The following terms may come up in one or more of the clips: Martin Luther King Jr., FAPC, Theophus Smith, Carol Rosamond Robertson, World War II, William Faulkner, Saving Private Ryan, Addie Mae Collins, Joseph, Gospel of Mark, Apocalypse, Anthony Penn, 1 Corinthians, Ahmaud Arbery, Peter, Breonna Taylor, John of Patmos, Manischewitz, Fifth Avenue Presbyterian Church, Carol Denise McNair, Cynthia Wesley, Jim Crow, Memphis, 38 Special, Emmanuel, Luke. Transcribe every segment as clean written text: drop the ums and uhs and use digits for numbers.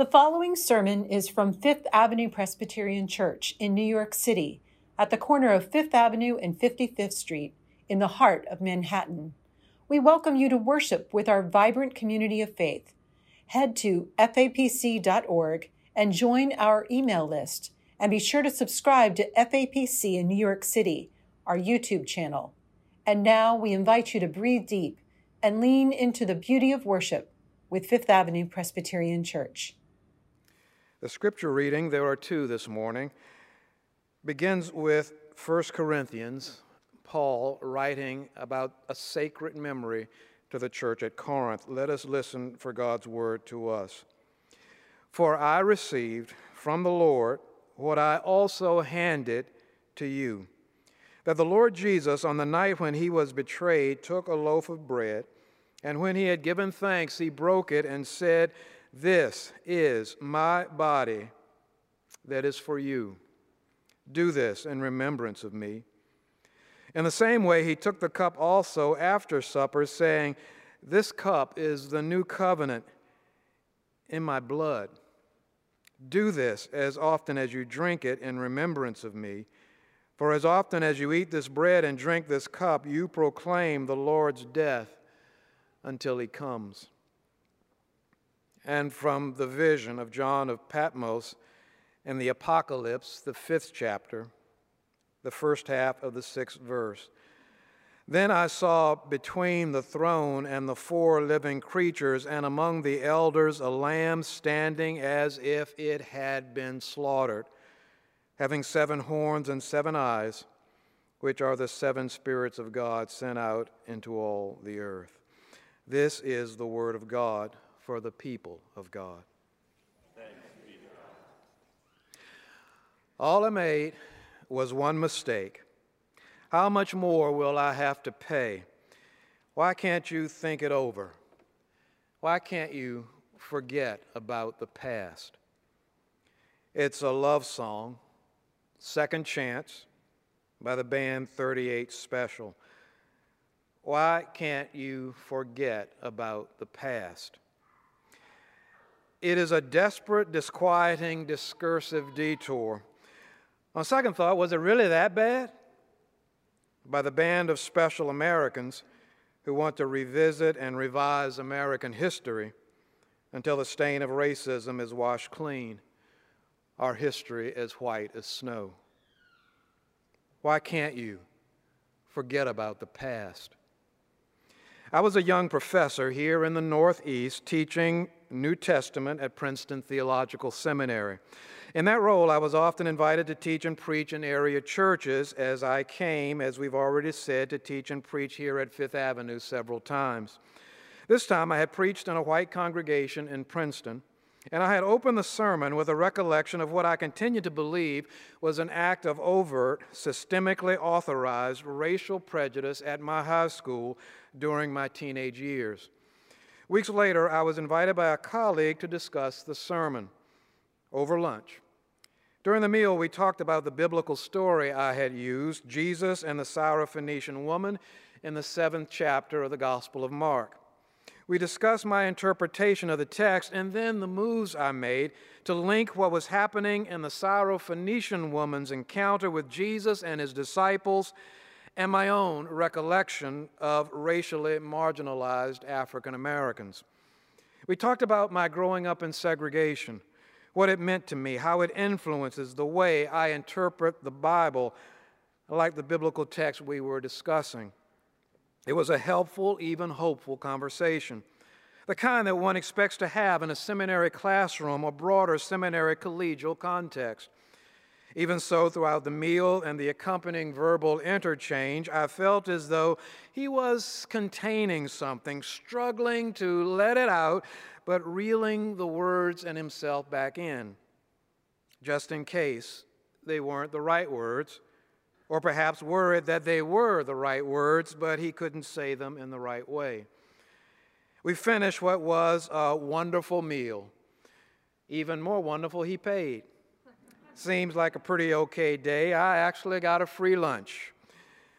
The following sermon is from Fifth Avenue Presbyterian Church in New York City, at the corner of Fifth Avenue and 55th Street, in the heart of Manhattan. We welcome you to worship with our vibrant community of faith. Head to fapc.org and join our email list, and be sure to subscribe to FAPC in New York City, our YouTube channel. And now we invite you to breathe deep and lean into the beauty of worship with Fifth Avenue Presbyterian Church. The scripture reading, there are two this morning, begins with 1 Corinthians, Paul writing about a sacred memory to the church at Corinth. Let us listen for God's word to us. For I received from the Lord what I also handed to you, that the Lord Jesus, on the night when he was betrayed, took a loaf of bread, and when he had given thanks, he broke it and said, "This is my body that is for you. Do this in remembrance of me." In the same way, he took the cup also after supper, saying, "This cup is the new covenant in my blood. Do this as often as you drink it in remembrance of me. For as often as you eat this bread and drink this cup, you proclaim the Lord's death until he comes." And from the vision of John of Patmos in the Apocalypse, the 5th chapter, the first half of the 6th verse. Then I saw between the throne and the four living creatures and among the elders a lamb standing as if it had been slaughtered, having seven horns and seven eyes, which are the seven spirits of God sent out into all the earth. This is the word of God for the people of God. Thanks be to God. All I made was one mistake. How much more will I have to pay? Why can't you think it over? Why can't you forget about the past? It's a love song, "Second Chance," by the band 38 Special. Why can't you forget about the past? It is a desperate, disquieting, discursive detour. On second thought, was it really that bad? By the band of special Americans who want to revisit and revise American history until the stain of racism is washed clean, our history as white as snow. Why can't you forget about the past? I was a young professor here in the Northeast teaching New Testament at Princeton Theological Seminary. In that role, I was often invited to teach and preach in area churches, as I came, as we've already said, to teach and preach here at Fifth Avenue several times. This time, I had preached in a white congregation in Princeton, and I had opened the sermon with a recollection of what I continued to believe was an act of overt, systemically authorized racial prejudice at my high school during my teenage years. Weeks later, I was invited by a colleague to discuss the sermon over lunch. During the meal, we talked about the biblical story I had used, Jesus and the Syrophoenician woman in the 7th chapter of the Gospel of Mark. We discussed my interpretation of the text and then the moves I made to link what was happening in the Syrophoenician woman's encounter with Jesus and his disciples and my own recollection of racially marginalized African Americans. We talked about my growing up in segregation, what it meant to me, how it influences the way I interpret the Bible, like the biblical text we were discussing. It was a helpful, even hopeful conversation, the kind that one expects to have in a seminary classroom or broader seminary collegial context. Even so, throughout the meal and the accompanying verbal interchange, I felt as though he was containing something, struggling to let it out, but reeling the words and himself back in, just in case they weren't the right words, or perhaps worried that they were the right words, but he couldn't say them in the right way. We finished what was a wonderful meal. Even more wonderful, he paid. Seems like a pretty okay day. I actually got a free lunch.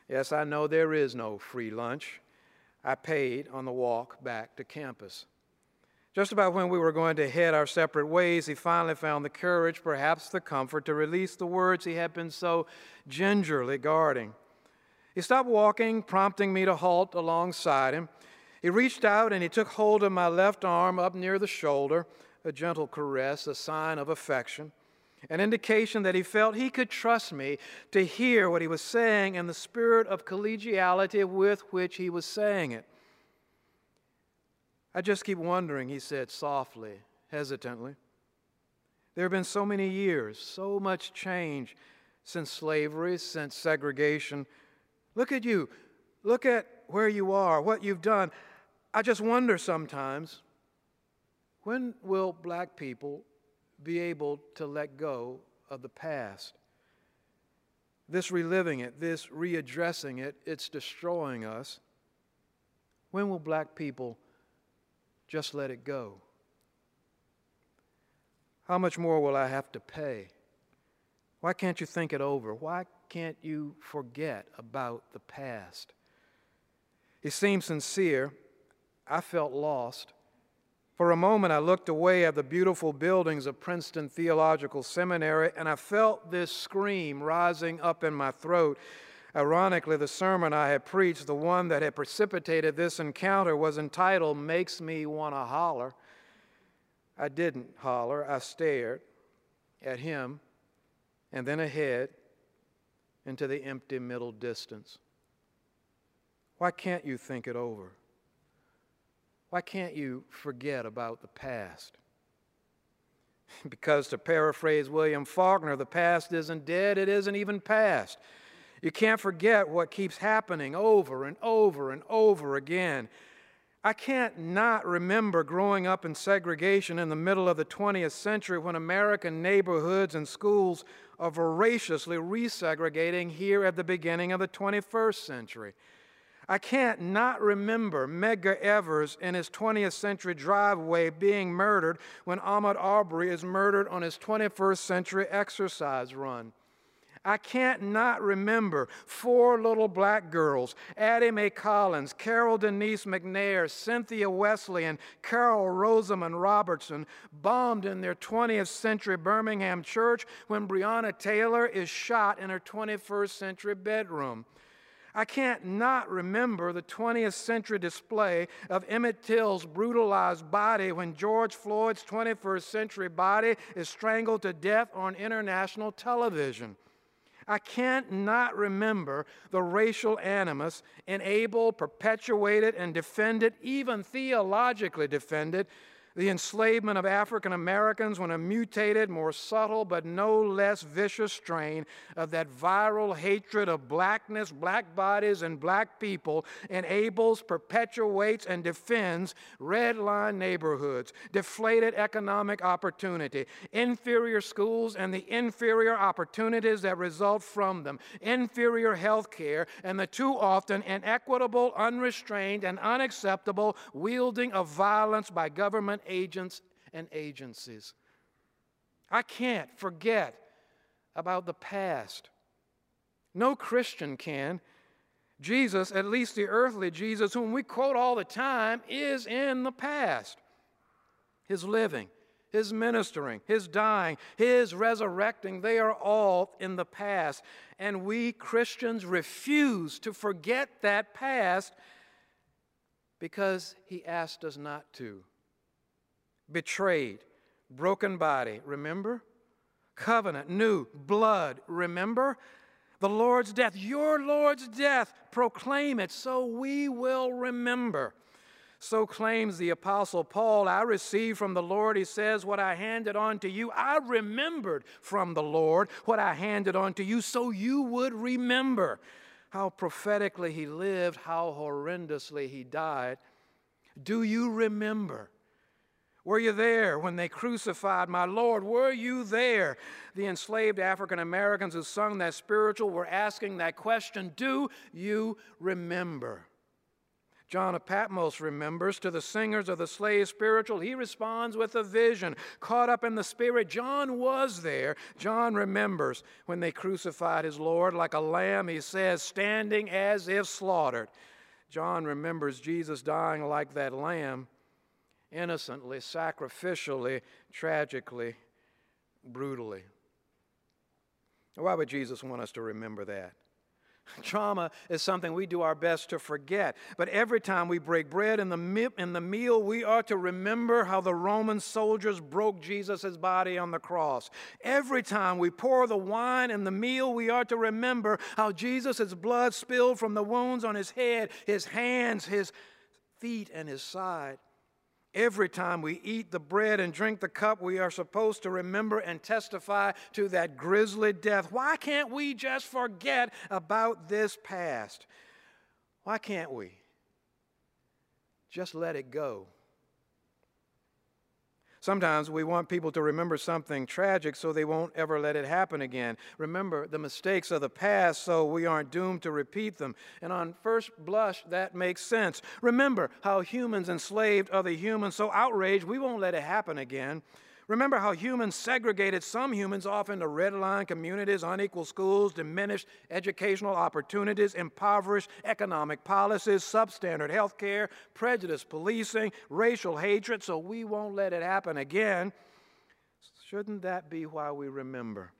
Yes, I know there is no free lunch. I paid on the walk back to campus. Just about when we were going to head our separate ways, he finally found the courage, perhaps the comfort, to release the words he had been so gingerly guarding. He stopped walking, prompting me to halt alongside him. He reached out and he took hold of my left arm up near the shoulder, a gentle caress, a sign of affection, an indication that he felt he could trust me to hear what he was saying and the spirit of collegiality with which he was saying it. "I just keep wondering," he said softly, hesitantly. "There have been so many years, so much change since slavery, since segregation. Look at you. Look at where you are, what you've done. I just wonder sometimes, when will black people be able to let go of the past? This reliving it, this readdressing it, it's destroying us. When will black people just let it go? How much more will I have to pay? Why can't you think it over? Why can't you forget about the past?" He seemed sincere. I felt lost. For a moment, I looked away at the beautiful buildings of Princeton Theological Seminary, and I felt this scream rising up in my throat. Ironically, the sermon I had preached, the one that had precipitated this encounter, was entitled, "Makes Me Want to Holler." I didn't holler. I stared at him and then ahead into the empty middle distance. Why can't you think it over? Why can't you forget about the past? Because, to paraphrase William Faulkner, the past isn't dead, it isn't even past. You can't forget what keeps happening over and over and over again. I can't not remember growing up in segregation in the middle of the 20th century when American neighborhoods and schools are voraciously resegregating here at the beginning of the 21st century. I can't not remember Medgar Evers in his 20th century driveway being murdered when Ahmaud Arbery is murdered on his 21st century exercise run. I can't not remember 4 little black girls, Addie Mae Collins, Carol Denise McNair, Cynthia Wesley, and Carol Rosamond Robertson, bombed in their 20th century Birmingham church when Breonna Taylor is shot in her 21st century bedroom. I can't not remember the 20th century display of Emmett Till's brutalized body when George Floyd's 21st century body is strangled to death on international television. I can't not remember the racial animus enabled, perpetuated, and defended, even theologically defended, the enslavement of African Americans when a mutated, more subtle, but no less vicious strain of that viral hatred of blackness, black bodies, and black people enables, perpetuates, and defends redline neighborhoods, deflated economic opportunity, inferior schools and the inferior opportunities that result from them, inferior health care, and the too often inequitable, unrestrained, and unacceptable wielding of violence by government agents and agencies. I can't forget about the past. No Christian can. Jesus, at least the earthly Jesus, whom we quote all the time, is in the past. His living, his ministering, his dying, his resurrecting, they are all in the past. And we Christians refuse to forget that past because he asked us not to. Betrayed, broken body, remember? Covenant, new, blood, remember? The Lord's death, your Lord's death, proclaim it so we will remember. So claims the Apostle Paul, I received from the Lord, he says, what I handed on to you, I remembered from the Lord what I handed on to you so you would remember how prophetically he lived, how horrendously he died. Do you remember? Were you there when they crucified my Lord? Were you there? The enslaved African Americans who sung that spiritual were asking that question, do you remember? John of Patmos remembers. To the singers of the slave spiritual, he responds with a vision. Caught up in the spirit, John was there. John remembers when they crucified his Lord like a lamb, he says, standing as if slaughtered. John remembers Jesus dying like that lamb. innocently, sacrificially, tragically, brutally. Why would Jesus want us to remember that? Trauma is something we do our best to forget. But every time we break bread in the meal, we are to remember how the Roman soldiers broke Jesus' body on the cross. Every time we pour the wine in the meal, we are to remember how Jesus' blood spilled from the wounds on his head, his hands, his feet, and his side. Every time we eat the bread and drink the cup, we are supposed to remember and testify to that grisly death. Why can't we just forget about this past? Why can't we just let it go? Sometimes we want people to remember something tragic so they won't ever let it happen again. Remember the mistakes of the past so we aren't doomed to repeat them. And on first blush, that makes sense. Remember how humans enslaved other humans, so outraged we won't let it happen again. Remember how humans segregated some humans off into redline communities, unequal schools, diminished educational opportunities, impoverished economic policies, substandard health care, prejudice policing, racial hatred, so we won't let it happen again. Shouldn't that be why we remember?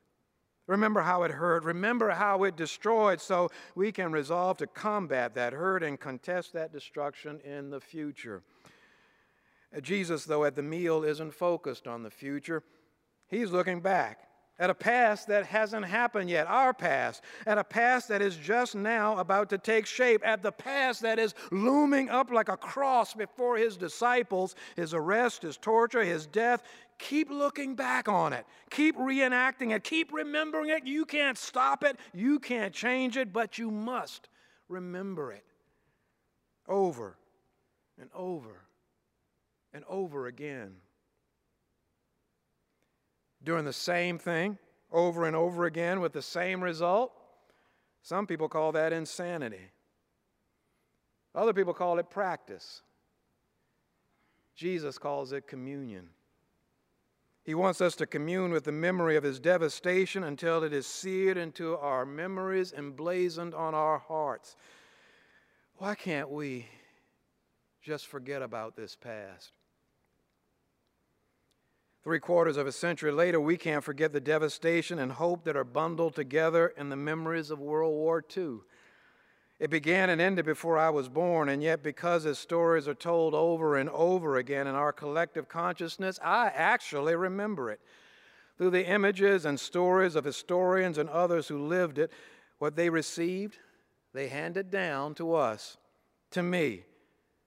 Remember how it hurt. Remember how it destroyed, so we can resolve to combat that hurt and contest that destruction in the future. Jesus, though, at the meal isn't focused on the future. He's looking back at a past that hasn't happened yet, our past, at a past that is just now about to take shape, at the past that is looming up like a cross before his disciples, his arrest, his torture, his death. Keep looking back on it. Keep reenacting it. Keep remembering it. You can't stop it. You can't change it, but you must remember it over and over and over again. Doing the same thing over and over again with the same result, some people call that insanity. Other people call it practice. Jesus calls it communion. He wants us to commune with the memory of his devastation until it is seared into our memories, emblazoned on our hearts. Why can't we just forget about this past? 3/4 of a century later, we can't forget the devastation and hope that are bundled together in the memories of World War II. It began and ended before I was born, and yet because its stories are told over and over again in our collective consciousness, I actually remember it. Through the images and stories of historians and others who lived it, what they received, they handed down to us, to me.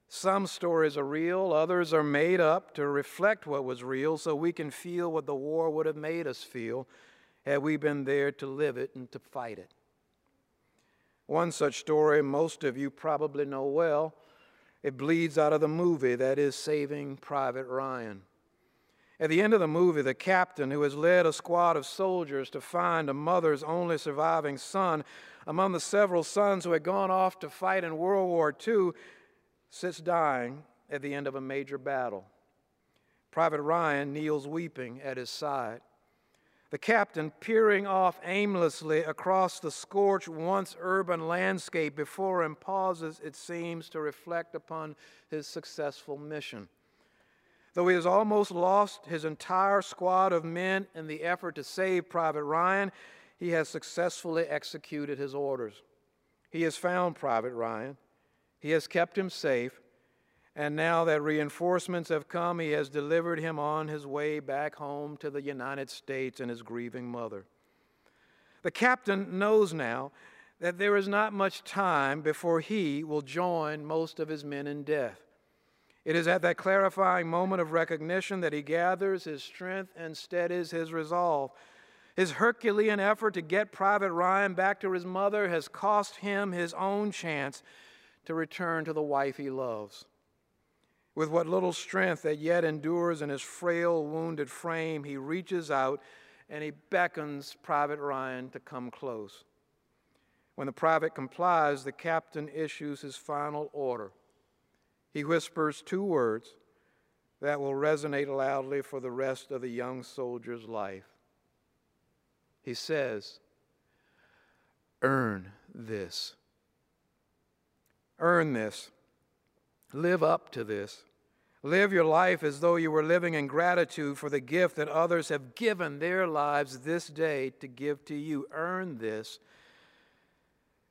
Some stories are real, others are made up to reflect what was real so we can feel what the war would have made us feel had we been there to live it and to fight it. One such story most of you probably know well. It bleeds out of the movie that is Saving Private Ryan. At the end of the movie, the captain who has led a squad of soldiers to find a mother's only surviving son among the several sons who had gone off to fight in World War II sits dying at the end of a major battle. Private Ryan kneels weeping at his side. The captain, peering off aimlessly across the scorched once urban landscape before him, pauses, it seems, to reflect upon his successful mission. Though he has almost lost his entire squad of men in the effort to save Private Ryan, he has successfully executed his orders. He has found Private Ryan. He has kept him safe, and now that reinforcements have come, he has delivered him on his way back home to the United States and his grieving mother. The captain knows now that there is not much time before he will join most of his men in death. It is at that clarifying moment of recognition that he gathers his strength and steadies his resolve. His Herculean effort to get Private Ryan back to his mother has cost him his own chance to return to the wife he loves. With what little strength that yet endures in his frail, wounded frame, he reaches out and he beckons Private Ryan to come close. When the private complies, the captain issues his final order. He whispers two words that will resonate loudly for the rest of the young soldier's life. He says, "Earn this. Earn this. Live up to this. Live your life as though you were living in gratitude for the gift that others have given their lives this day to give to you. Earn this.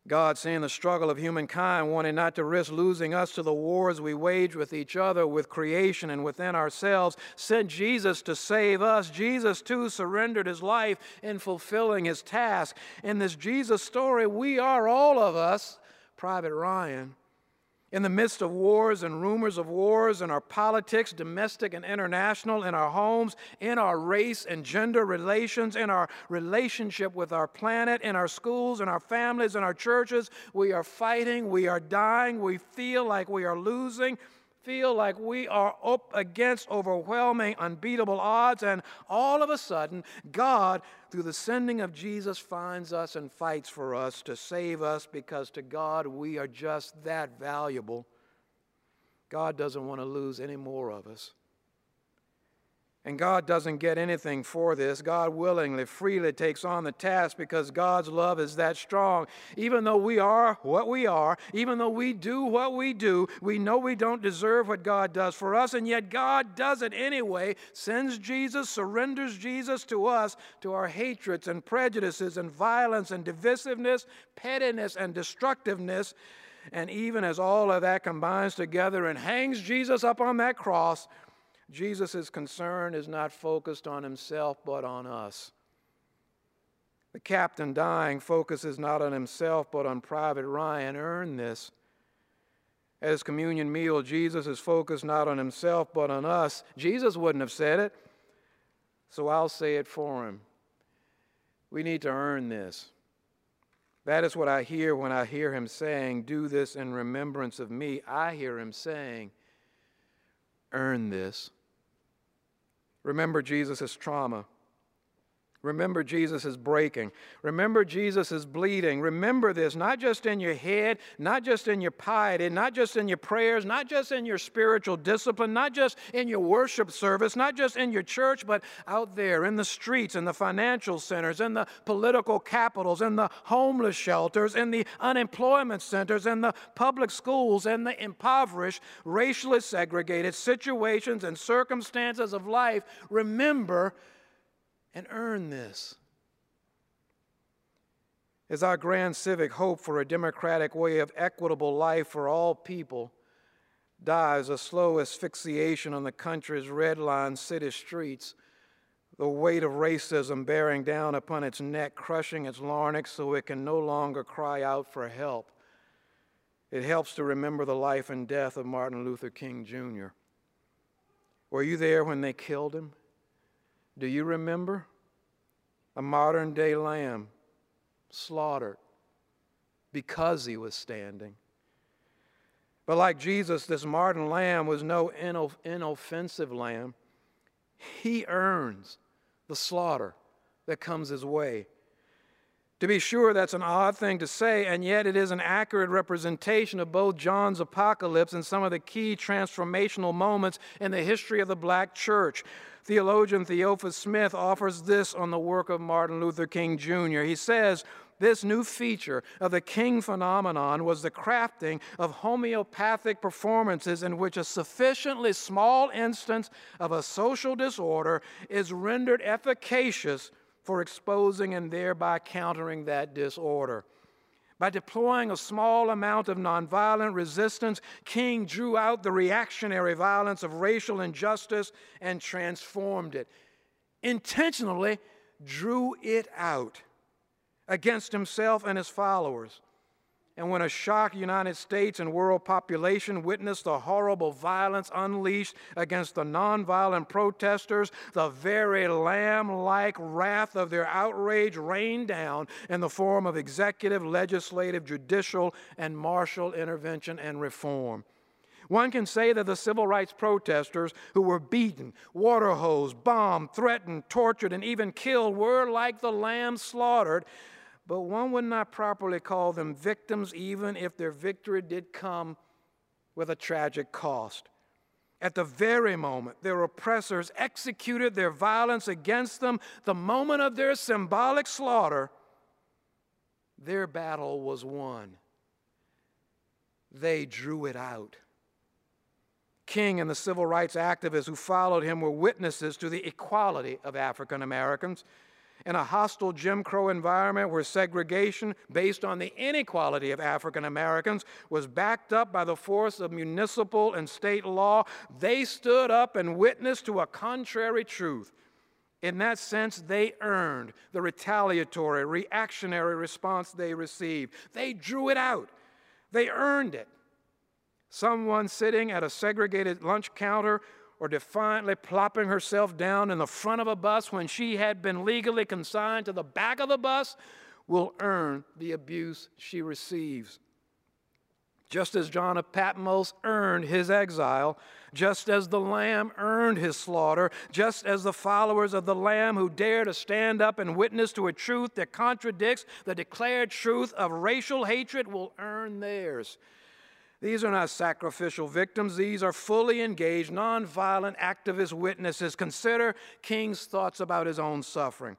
God, seeing the struggle of humankind, wanted not to risk losing us to the wars we wage with each other, with creation, and within ourselves, sent Jesus to save us. Jesus, too, surrendered his life in fulfilling his task. In this Jesus story, we are all of us, Private Ryan. In the midst of wars and rumors of wars, in our politics, domestic and international, in our homes, in our race and gender relations, in our relationship with our planet, in our schools, in our families, in our churches, we are fighting, we are dying, we feel like we are losing, feel like we are up against overwhelming, unbeatable odds, and all of a sudden, God, through the sending of Jesus, finds us and fights for us to save us, because to God, we are just that valuable. God doesn't want to lose any more of us. And God doesn't get anything for this. God willingly, freely takes on the task because God's love is that strong. Even though we are what we are, even though we do what we do, we know we don't deserve what God does for us, and yet God does it anyway, sends Jesus, surrenders Jesus to us, to our hatreds and prejudices and violence and divisiveness, pettiness and destructiveness. And even as all of that combines together and hangs Jesus up on that cross, Jesus' concern is not focused on himself, but on us. The captain dying focuses not on himself, but on Private Ryan. Earn this. At his communion meal, Jesus is focused not on himself, but on us. Jesus wouldn't have said it, so I'll say it for him. We need to earn this. That is what I hear when I hear him saying, "Do this in remembrance of me." I hear him saying, "Earn this." Remember Jesus' trauma. Remember Jesus' breaking. Remember Jesus' bleeding. Remember this, not just in your head, not just in your piety, not just in your prayers, not just in your spiritual discipline, not just in your worship service, not just in your church, but out there in the streets, in the financial centers, in the political capitals, in the homeless shelters, in the unemployment centers, in the public schools, in the impoverished, racially segregated situations and circumstances of life. Remember and earn this. As our grand civic hope for a democratic way of equitable life for all people dies a slow asphyxiation on the country's red-lined city streets, the weight of racism bearing down upon its neck, crushing its larynx so it can no longer cry out for help. It helps to remember the life and death of Martin Luther King Jr. Were you there when they killed him? Do you remember? A modern-day lamb slaughtered because he was standing. But like Jesus, this martyred lamb was no inoffensive lamb. He earns the slaughter that comes his way. To be sure, that's an odd thing to say, and yet it is an accurate representation of both John's Apocalypse and some of the key transformational moments in the history of the black church. Theologian Theophus Smith offers this on the work of Martin Luther King Jr. He says, "This new feature of the King phenomenon was the crafting of homeopathic performances in which a sufficiently small instance of a social disorder is rendered efficacious for exposing and thereby countering that disorder." By deploying a small amount of nonviolent resistance, King drew out the reactionary violence of racial injustice and transformed it. Intentionally drew it out against himself and his followers. And when a shocked United States and world population witnessed the horrible violence unleashed against the nonviolent protesters, the very lamb-like wrath of their outrage rained down in the form of executive, legislative, judicial, and martial intervention and reform. One can say that the civil rights protesters who were beaten, water-hosed, bombed, threatened, tortured, and even killed were like the lamb slaughtered, but one would not properly call them victims, even if their victory did come with a tragic cost. At the very moment their oppressors executed their violence against them, the moment of their symbolic slaughter, their battle was won. They drew it out. King and the civil rights activists who followed him were witnesses to the equality of African Americans in a hostile Jim Crow environment where segregation based on the inequality of African Americans was backed up by the force of municipal and state law. They stood up and witnessed to a contrary truth. In that sense, they earned the retaliatory, reactionary response they received. They drew it out. They earned it. Someone sitting at a segregated lunch counter or defiantly plopping herself down in the front of a bus when she had been legally consigned to the back of the bus will earn the abuse she receives. Just as John of Patmos earned his exile, just as the Lamb earned his slaughter, just as the followers of the Lamb who dare to stand up and witness to a truth that contradicts the declared truth of racial hatred will earn theirs. These are not sacrificial victims. These are fully engaged, nonviolent activist witnesses. Consider King's thoughts about his own suffering.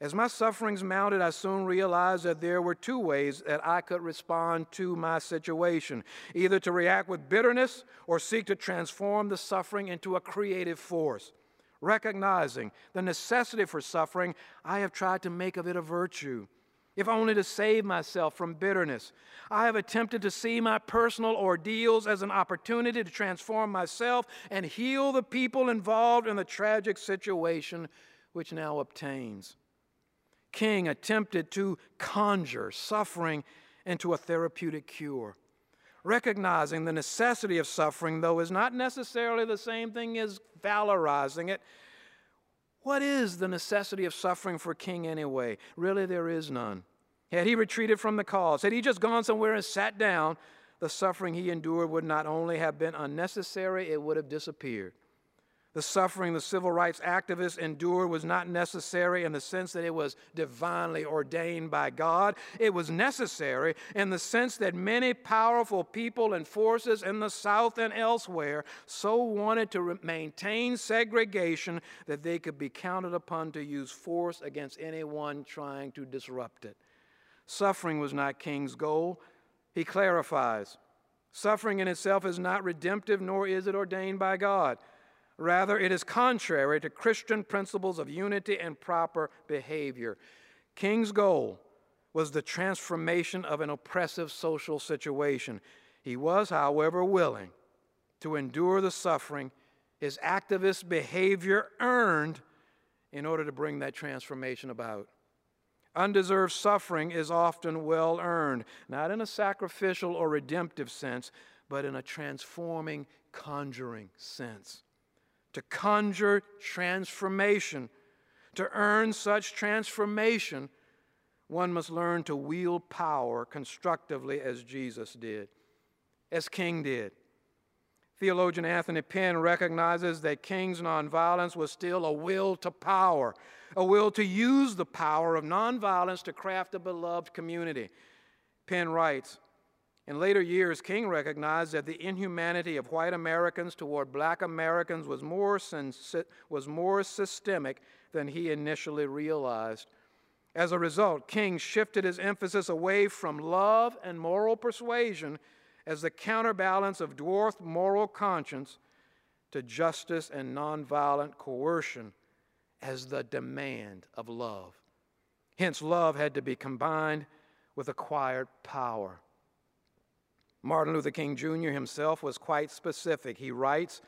As my sufferings mounted, I soon realized that there were two ways that I could respond to my situation, either to react with bitterness or seek to transform the suffering into a creative force. Recognizing the necessity for suffering, I have tried to make of it a virtue, if only to save myself from bitterness. I have attempted to see my personal ordeals as an opportunity to transform myself and heal the people involved in the tragic situation which now obtains. King attempted to conjure suffering into a therapeutic cure. Recognizing the necessity of suffering, though, is not necessarily the same thing as valorizing it. What is the necessity of suffering for King anyway? Really, there is none. Had he retreated from the cause, had he just gone somewhere and sat down, the suffering he endured would not only have been unnecessary, it would have disappeared. The suffering the civil rights activists endured was not necessary in the sense that it was divinely ordained by God. It was necessary in the sense that many powerful people and forces in the South and elsewhere so wanted to maintain segregation that they could be counted upon to use force against anyone trying to disrupt it. Suffering was not King's goal. He clarifies, suffering in itself is not redemptive, nor is it ordained by God. Rather, it is contrary to Christian principles of unity and proper behavior. King's goal was the transformation of an oppressive social situation. He was, however, willing to endure the suffering his activist behavior earned in order to bring that transformation about. Undeserved suffering is often well earned, not in a sacrificial or redemptive sense, but in a transforming, conjuring sense. To conjure transformation, to earn such transformation, one must learn to wield power constructively as Jesus did, as King did. Theologian Anthony Penn recognizes that King's nonviolence was still a will to power, a will to use the power of nonviolence to craft a beloved community. Penn writes, in later years, King recognized that the inhumanity of white Americans toward black Americans was more systemic than he initially realized. As a result, King shifted his emphasis away from love and moral persuasion as the counterbalance of dwarfed moral conscience to justice and nonviolent coercion as the demand of love. Hence, love had to be combined with acquired power. Martin Luther King Jr. himself was quite specific. He writes,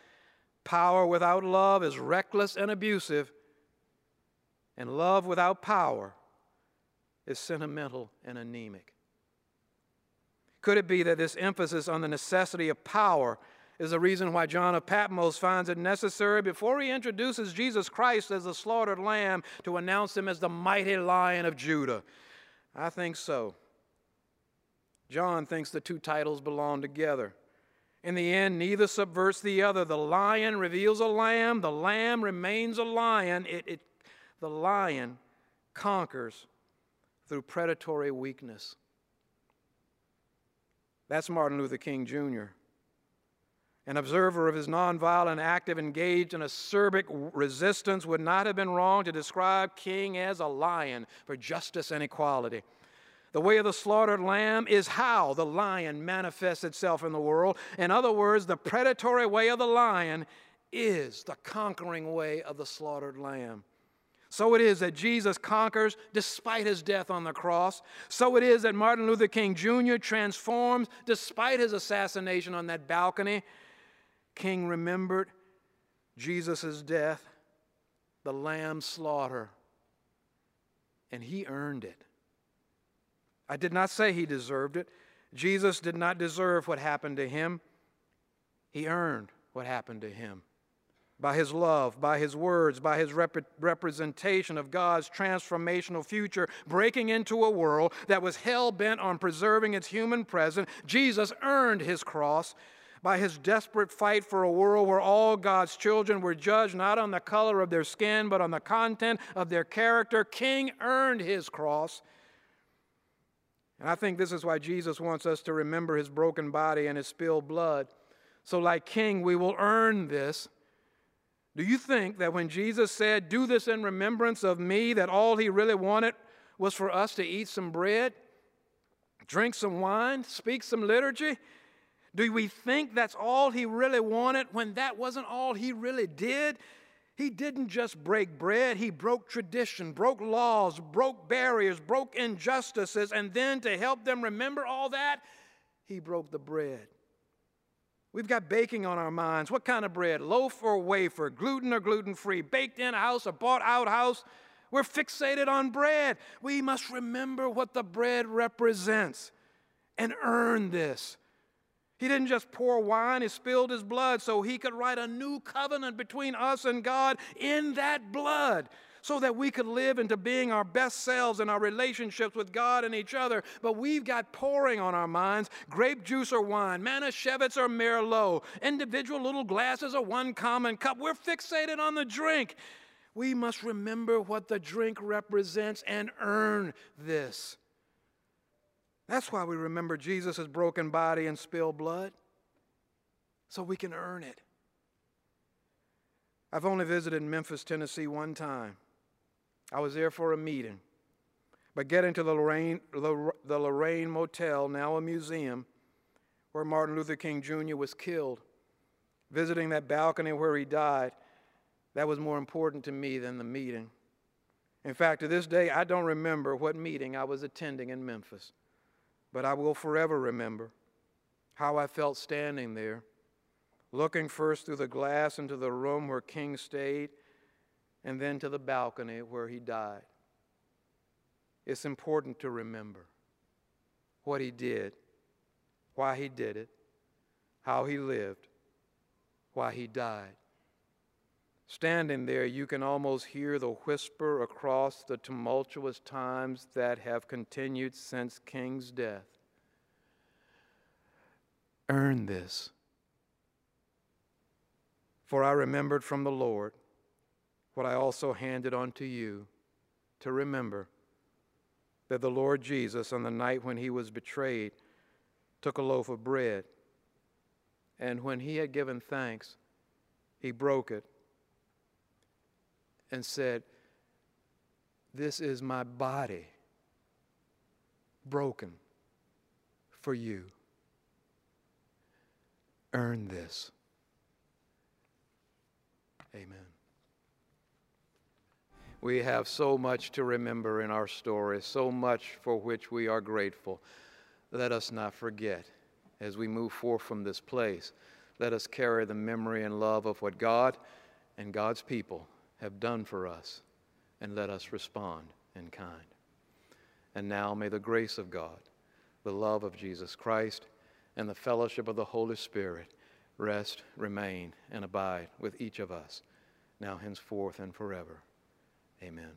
"Power without love is reckless and abusive, and love without power is sentimental and anemic." Could it be that this emphasis on the necessity of power is the reason why John of Patmos finds it necessary, before he introduces Jesus Christ as the slaughtered lamb, to announce him as the mighty Lion of Judah? I think so. John thinks the two titles belong together. In the end, neither subverts the other. The lion reveals a lamb. The lamb remains a lion. The lion conquers through predatory weakness. That's Martin Luther King, Jr. An observer of his nonviolent active engaged in acerbic resistance would not have been wrong to describe King as a lion for justice and equality. The way of the slaughtered lamb is how the lion manifests itself in the world. In other words, the predatory way of the lion is the conquering way of the slaughtered lamb. So it is that Jesus conquers despite his death on the cross. So it is that Martin Luther King Jr. transforms despite his assassination on that balcony. King remembered Jesus' death, the lamb slaughter, and he earned it. I did not say he deserved it. Jesus did not deserve what happened to him. He earned what happened to him. By his love, by his words, by his representation of God's transformational future, breaking into a world that was hell-bent on preserving its human present, Jesus earned his cross. By his desperate fight for a world where all God's children were judged not on the color of their skin, but on the content of their character, King earned his cross. And I think this is why Jesus wants us to remember his broken body and his spilled blood. So like King, we will earn this. Do you think that when Jesus said, "Do this in remembrance of me," that all he really wanted was for us to eat some bread, drink some wine, speak some liturgy? Do we think that's all he really wanted when that wasn't all he really did? He didn't just break bread. He broke tradition, broke laws, broke barriers, broke injustices, and then to help them remember all that, he broke the bread. We've got baking on our minds. What kind of bread? Loaf or wafer? Gluten or gluten-free? Baked in house or bought out house? We're fixated on bread. We must remember what the bread represents and earn this. He didn't just pour wine. He spilled his blood so he could write a new covenant between us and God in that blood, so that we could live into being our best selves in our relationships with God and each other. But we've got pouring on our minds, grape juice or wine, Manischewitz or Merlot, individual little glasses or one common cup. We're fixated on the drink. We must remember what the drink represents and earn this. That's why we remember Jesus' broken body and spilled blood, so we can earn it. I've only visited Memphis, Tennessee one time. I was there for a meeting. But getting to the Lorraine Motel, now a museum, where Martin Luther King Jr. was killed, visiting that balcony where he died, that was more important to me than the meeting. In fact, to this day, I don't remember what meeting I was attending in Memphis, but I will forever remember how I felt standing there, looking first through the glass into the room where King stayed, and then to the balcony where he died. It's important to remember what he did, why he did it, how he lived, why he died. Standing there, you can almost hear the whisper across the tumultuous times that have continued since King's death. Earn this. For I remembered from the Lord what I also handed on to you, to remember that the Lord Jesus, on the night when he was betrayed, took a loaf of bread, and when he had given thanks, he broke it and said, "This is my body broken for you. Earn this." Amen. We have so much to remember in our story, so much for which we are grateful. Let us not forget as we move forth from this place. Let us carry the memory and love of what God and God's people have done for us, and let us respond in kind. And now may the grace of God, the love of Jesus Christ, and the fellowship of the Holy Spirit rest, remain, and abide with each of us, now henceforth and forever. Amen.